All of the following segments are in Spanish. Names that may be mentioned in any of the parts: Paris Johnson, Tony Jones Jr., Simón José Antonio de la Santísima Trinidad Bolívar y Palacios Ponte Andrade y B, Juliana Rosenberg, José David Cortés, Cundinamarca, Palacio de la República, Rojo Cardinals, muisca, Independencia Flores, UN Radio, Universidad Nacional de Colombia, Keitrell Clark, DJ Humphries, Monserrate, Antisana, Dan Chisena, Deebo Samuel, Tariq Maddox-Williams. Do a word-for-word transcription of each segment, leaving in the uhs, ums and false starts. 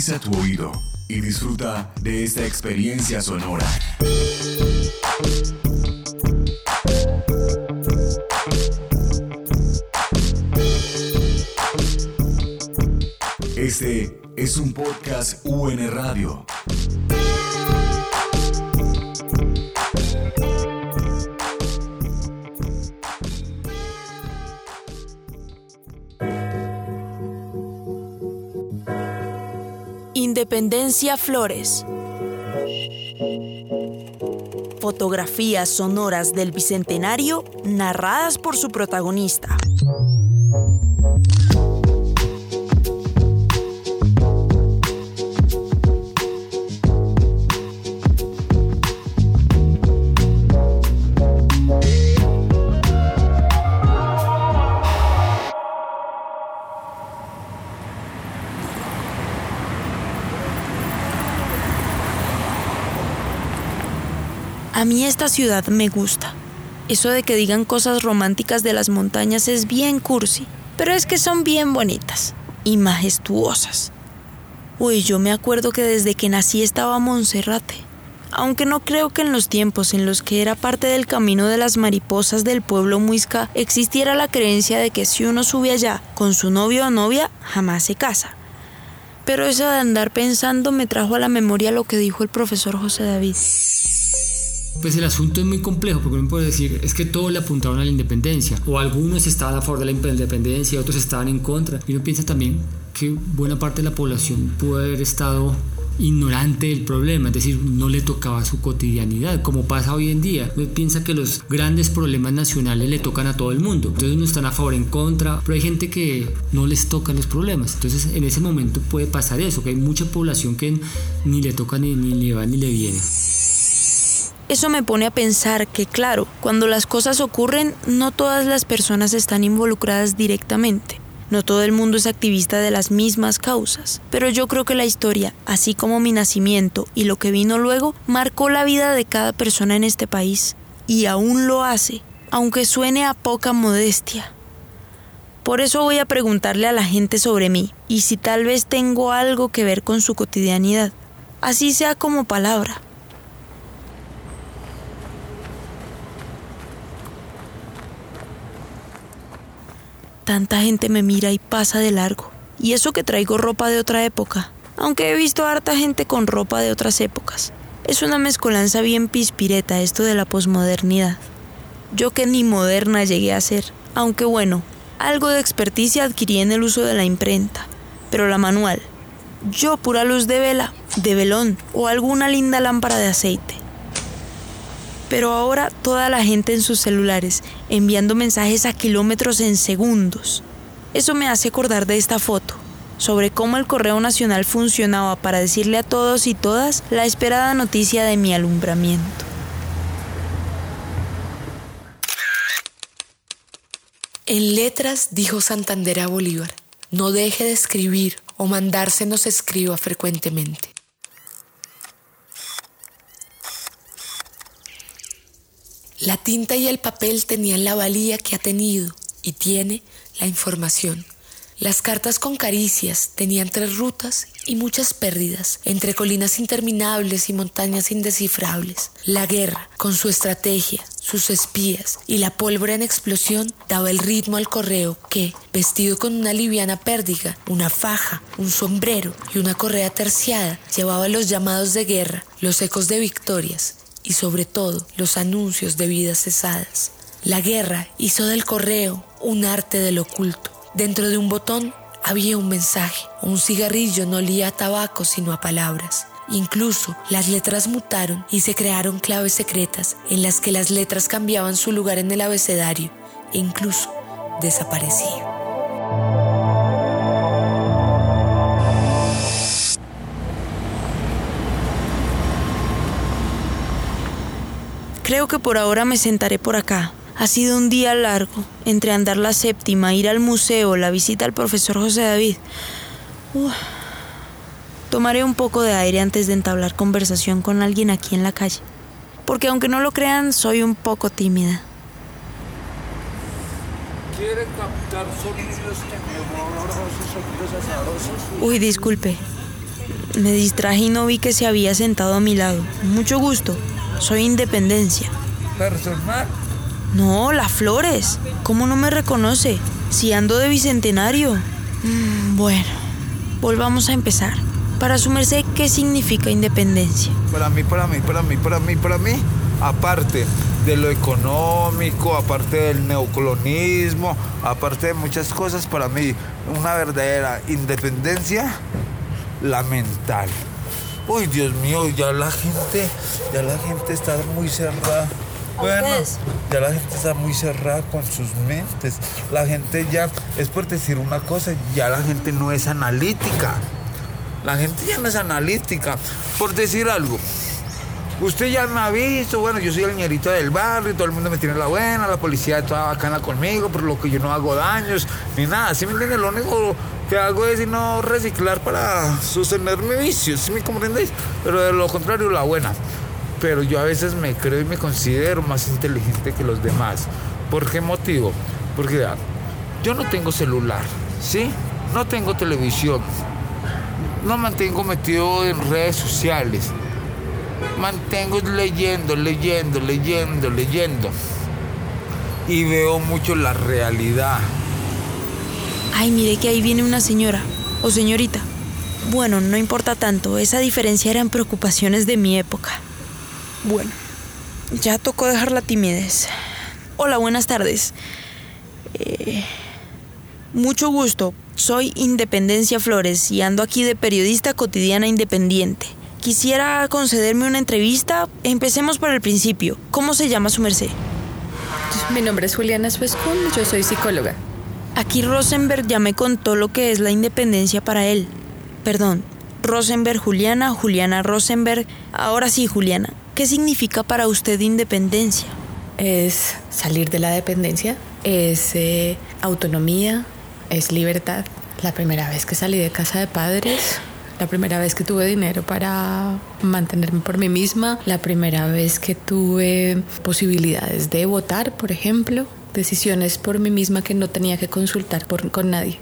Utiliza tu oído y disfruta de esta experiencia sonora. Este es un podcast U N Radio. Independencia Flores. Fotografías sonoras del Bicentenario narradas por su protagonista. A mí esta ciudad me gusta. Eso de que digan cosas románticas de las montañas es bien cursi, pero es que son bien bonitas y majestuosas. Uy, yo me acuerdo que desde que nací estaba Monserrate, aunque no creo que en los tiempos en los que era parte del camino de las mariposas del pueblo muisca existiera la creencia de que si uno sube allá con su novio o novia, jamás se casa. Pero eso de andar pensando me trajo a la memoria lo que dijo el profesor José David. Pues el asunto es muy complejo, porque uno puede decir es que todos le apuntaban a la independencia, o algunos estaban a favor de la independencia, otros estaban en contra, y uno piensa también que buena parte de la población pudo haber estado ignorante del problema, es decir, no le tocaba su cotidianidad, como pasa hoy en día. Uno piensa que los grandes problemas nacionales le tocan a todo el mundo, entonces uno está a favor, en contra, pero hay gente que no les tocan los problemas, entonces en ese momento puede pasar eso, que hay mucha población que ni le toca, ni, ni le va, ni le viene. Eso me pone a pensar que, claro, cuando las cosas ocurren, no todas las personas están involucradas directamente. No todo el mundo es activista de las mismas causas. Pero yo creo que la historia, así como mi nacimiento y lo que vino luego, marcó la vida de cada persona en este país. Y aún lo hace, aunque suene a poca modestia. Por eso voy a preguntarle a la gente sobre mí, y si tal vez tengo algo que ver con su cotidianidad, así sea como palabra. Tanta gente me mira y pasa de largo. Y eso que traigo ropa de otra época. Aunque he visto a harta gente con ropa de otras épocas. Es una mezcolanza bien pispireta esto de la posmodernidad. Yo que ni moderna llegué a ser. Aunque bueno, algo de experticia adquirí en el uso de la imprenta. Pero la manual. Yo pura luz de vela, de velón o alguna linda lámpara de aceite. Pero ahora toda la gente en sus celulares, enviando mensajes a kilómetros en segundos. Eso me hace acordar de esta foto, sobre cómo el Correo Nacional funcionaba para decirle a todos y todas la esperada noticia de mi alumbramiento. En letras dijo Santander a Bolívar, no deje de escribir o mandarse nos escriba frecuentemente. La tinta y el papel tenían la valía que ha tenido y tiene la información. Las cartas con caricias tenían tres rutas y muchas pérdidas, entre colinas interminables y montañas indescifrables. La guerra, con su estrategia, sus espías y la pólvora en explosión, daba el ritmo al correo que, vestido con una liviana pérdiga, una faja, un sombrero y una correa terciada, llevaba los llamados de guerra, los ecos de victorias, y sobre todo los anuncios de vidas cesadas. La guerra hizo del correo un arte del oculto. Dentro de un botón había un mensaje. Un cigarrillo no olía a tabaco sino a palabras. Incluso las letras mutaron y se crearon claves secretas en las que las letras cambiaban su lugar en el abecedario e incluso desaparecían. Creo que por ahora me sentaré por acá. Ha sido un día largo, entre andar la séptima, ir al museo, la visita al profesor José David. Uf. Tomaré un poco de aire antes de entablar conversación con alguien aquí en la calle. Porque aunque no lo crean, soy un poco tímida. ¿Quiere captar sonidos que me horrorosos, sonidos azarosos? Uy, disculpe. Me distraje y no vi que se había sentado a mi lado. Mucho gusto. Soy Independencia. ¿Personal? No, las Flores. ¿Cómo no me reconoce? Si ando de bicentenario. Mm, bueno, volvamos a empezar. Para su merced, ¿qué significa independencia? Para mí, para mí, para mí, para mí, para mí, aparte de lo económico, aparte del neocolonismo, aparte de muchas cosas, para mí una verdadera independencia, la mental. Uy, Dios mío, ya la gente, ya la gente está muy cerrada. Bueno, ya la gente está muy cerrada con sus mentes. La gente ya, es por decir una cosa, ya la gente no es analítica. La gente ya no es analítica. Por decir algo, usted ya me ha visto, bueno, yo soy el ñerito del barrio, todo el mundo me tiene la buena, la policía es toda bacana conmigo, por lo que yo no hago daños ni nada. ¿Sí me entiende? Lo único que hago es no reciclar para sostener mi vicio, ¿sí me comprendéis? Pero de lo contrario, la buena. Pero yo a veces me creo y me considero más inteligente que los demás. ¿Por qué motivo? Porque ya, yo no tengo celular, ¿sí? No tengo televisión. No mantengo metido en redes sociales. Mantengo leyendo, leyendo, leyendo, leyendo. Y veo mucho la realidad. Ay, mire que ahí viene una señora o señorita. Bueno, no importa tanto. Esa diferencia eran preocupaciones de mi época. Bueno, ya tocó dejar la timidez. Hola, buenas tardes. Eh, mucho gusto. Soy Independencia Flores y ando aquí de periodista cotidiana independiente. Quisiera concederme una entrevista. Empecemos por el principio. ¿Cómo se llama su merced? Mi nombre es Juliana Suescún, yo soy psicóloga. Aquí Rosenberg ya me contó lo que es la independencia para él. Perdón, Rosenberg Juliana, Juliana Rosenberg. Ahora sí, Juliana. ¿Qué significa para usted independencia? Es salir de la dependencia, es eh, autonomía, es libertad. La primera vez que salí de casa de padres, la primera vez que tuve dinero para mantenerme por mí misma, la primera vez que tuve posibilidades de votar, por ejemplo, decisiones por mí misma que no tenía que consultar por, con nadie.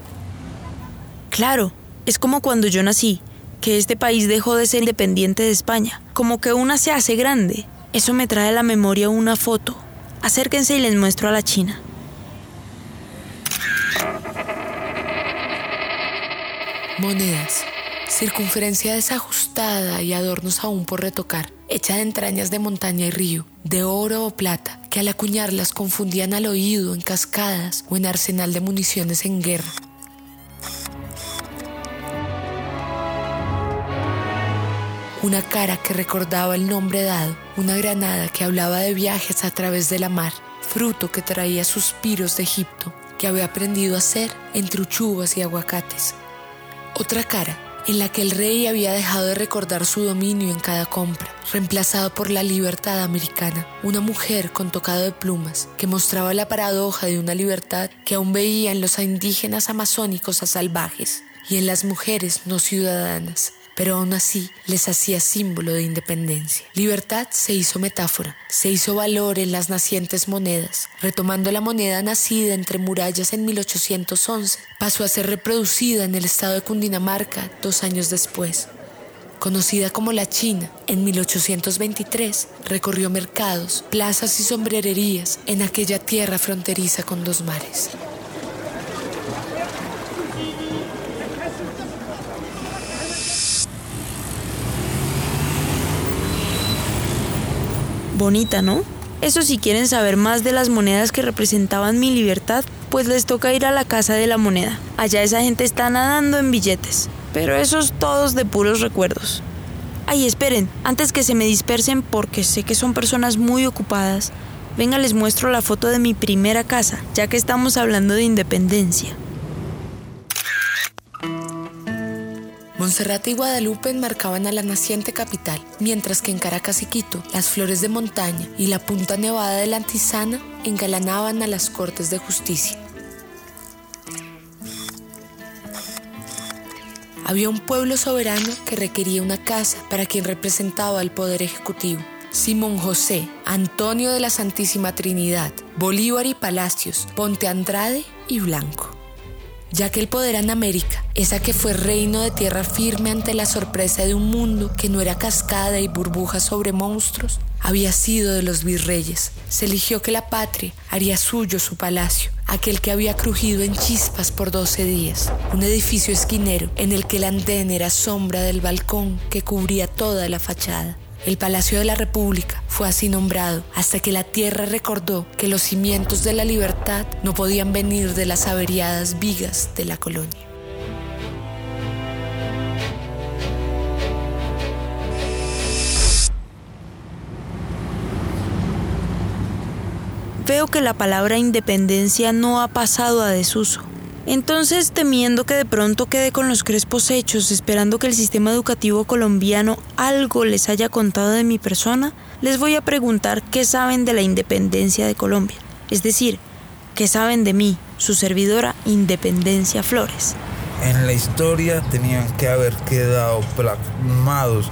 Claro, es como cuando yo nací. Que este país dejó de ser independiente de España, como que una se hace grande. Eso me trae a la memoria una foto. Acérquense y les muestro a la China. Monedas, circunferencia desajustada y adornos aún por retocar, hecha de entrañas de montaña y río, de oro o plata, que al acuñarlas confundían al oído en cascadas o en arsenal de municiones en guerra. Una cara que recordaba el nombre dado, una granada que hablaba de viajes a través de la mar, fruto que traía suspiros de Egipto, que había aprendido a hacer entre uchuvas y aguacates. Otra cara en la que el rey había dejado de recordar su dominio en cada compra, reemplazado por la libertad americana, una mujer con tocado de plumas, que mostraba la paradoja de una libertad que aún veía en los indígenas amazónicos a salvajes y en las mujeres no ciudadanas. Pero aún así les hacía símbolo de independencia. Libertad se hizo metáfora, se hizo valor en las nacientes monedas. Retomando la moneda nacida entre murallas en mil ochocientos once, pasó a ser reproducida en el estado de Cundinamarca dos años después. Conocida como la China, en mil ochocientos veintitrés recorrió mercados, plazas y sombrererías en aquella tierra fronteriza con dos mares. Bonita, ¿no? Eso si quieren saber más de las monedas que representaban mi libertad, pues les toca ir a la Casa de la Moneda. Allá esa gente está nadando en billetes, pero esos todos de puros recuerdos. Ay, esperen, antes que se me dispersen porque sé que son personas muy ocupadas, venga les muestro la foto de mi primera casa, ya que estamos hablando de independencia. Monserrate y Guadalupe enmarcaban a la naciente capital, mientras que en Caracas y Quito, las flores de montaña y la punta nevada de la Antisana engalanaban a las cortes de justicia. Había un pueblo soberano que requería una casa para quien representaba al poder ejecutivo. Simón José Antonio de la Santísima Trinidad, Bolívar y Palacios, Ponte Andrade y Blanco. ya que el poder en América, esa que fue reino de tierra firme ante la sorpresa de un mundo que no era cascada y burbuja sobre monstruos, había sido de los virreyes. Se eligió que la patria haría suyo su palacio, aquel que había crujido en chispas por doce días, un edificio esquinero en el que el andén era sombra del balcón que cubría toda la fachada. El Palacio de la República fue así nombrado hasta que la tierra recordó que los cimientos de la libertad no podían venir de las averiadas vigas de la colonia. Veo que la palabra independencia no ha pasado a desuso. Entonces, temiendo que de pronto quede con los crespos hechos, esperando que el sistema educativo colombiano algo les haya contado de mi persona, les voy a preguntar qué saben de la independencia de Colombia. Es decir, qué saben de mí, su servidora Independencia Flores. En la historia tenían que haber quedado plasmados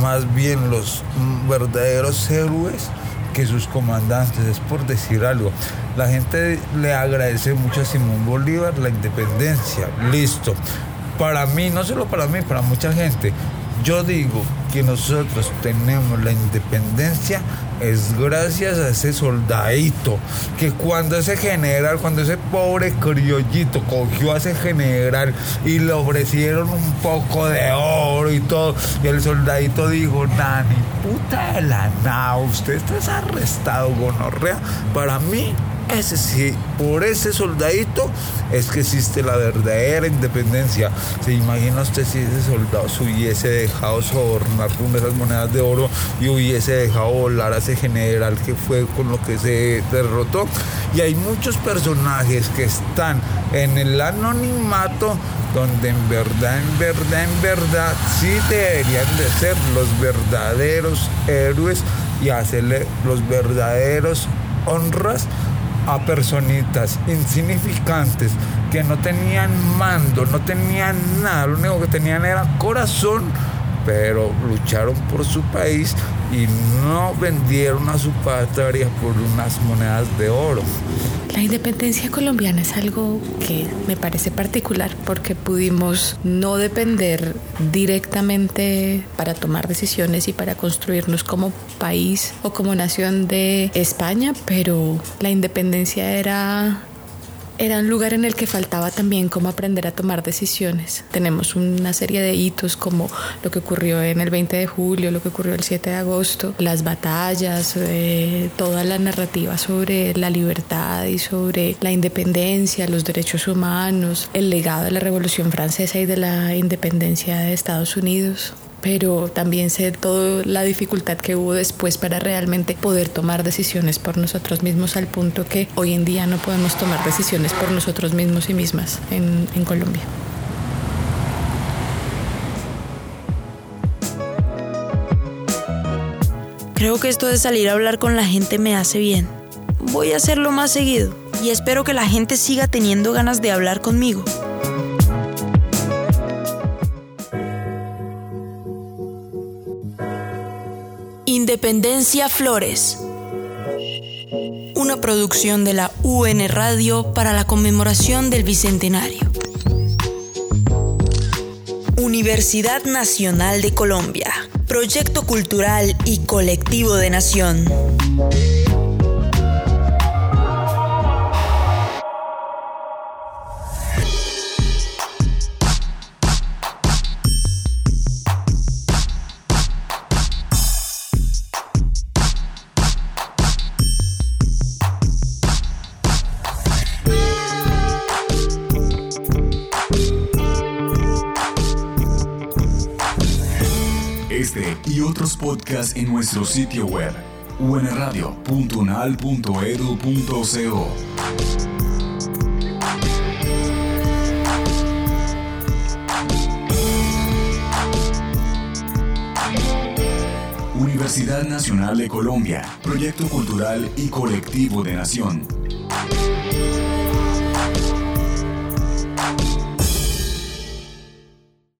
más bien los verdaderos héroes que sus comandantes, es por decir algo. La gente le agradece mucho a Simón Bolívar la independencia, listo. Para mí, no solo para mí, para mucha gente, yo digo que nosotros tenemos la independencia es gracias a ese soldadito, que cuando ese general, cuando ese pobre criollito cogió a ese general y le ofrecieron un poco de oro y todo, y el soldadito dijo, nani, puta de la nada, usted está arrestado, gonorrea. Para mí, ese sí, por ese soldadito es que existe la verdadera independencia. ¿Se imagina usted si ese soldado se hubiese dejado sobornar con esas monedas de oro y hubiese dejado volar a ese general que fue con lo que se derrotó? Y hay muchos personajes que están en el anonimato, donde en verdad, en verdad, en verdad sí deberían de ser los verdaderos héroes y hacerle los verdaderos honras a personitas insignificantes que no tenían mando, no tenían nada, lo único que tenían era corazón, pero lucharon por su país y no vendieron a su patria por unas monedas de oro. La independencia colombiana es algo que me parece particular porque pudimos no depender directamente para tomar decisiones y para construirnos como país o como nación de España, pero la independencia era... Era un lugar en el que faltaba también cómo aprender a tomar decisiones. Tenemos una serie de hitos como lo que ocurrió en el veinte de julio, lo que ocurrió el siete de agosto, las batallas, eh, toda la narrativa sobre la libertad y sobre la independencia, los derechos humanos, el legado de la Revolución Francesa y de la independencia de Estados Unidos. Pero también sé toda la dificultad que hubo después para realmente poder tomar decisiones por nosotros mismos, al punto que hoy en día no podemos tomar decisiones por nosotros mismos y mismas en, en Colombia. Creo que esto de salir a hablar con la gente me hace bien. Voy a hacerlo más seguido y espero que la gente siga teniendo ganas de hablar conmigo. Independencia Flores, una producción de la U N Radio para la conmemoración del Bicentenario. Universidad Nacional de Colombia, proyecto cultural y colectivo de nación. Este y otros podcasts en nuestro sitio web u n radio punto u n a l punto e d u punto c o. Universidad Nacional de Colombia, proyecto cultural y colectivo de nación.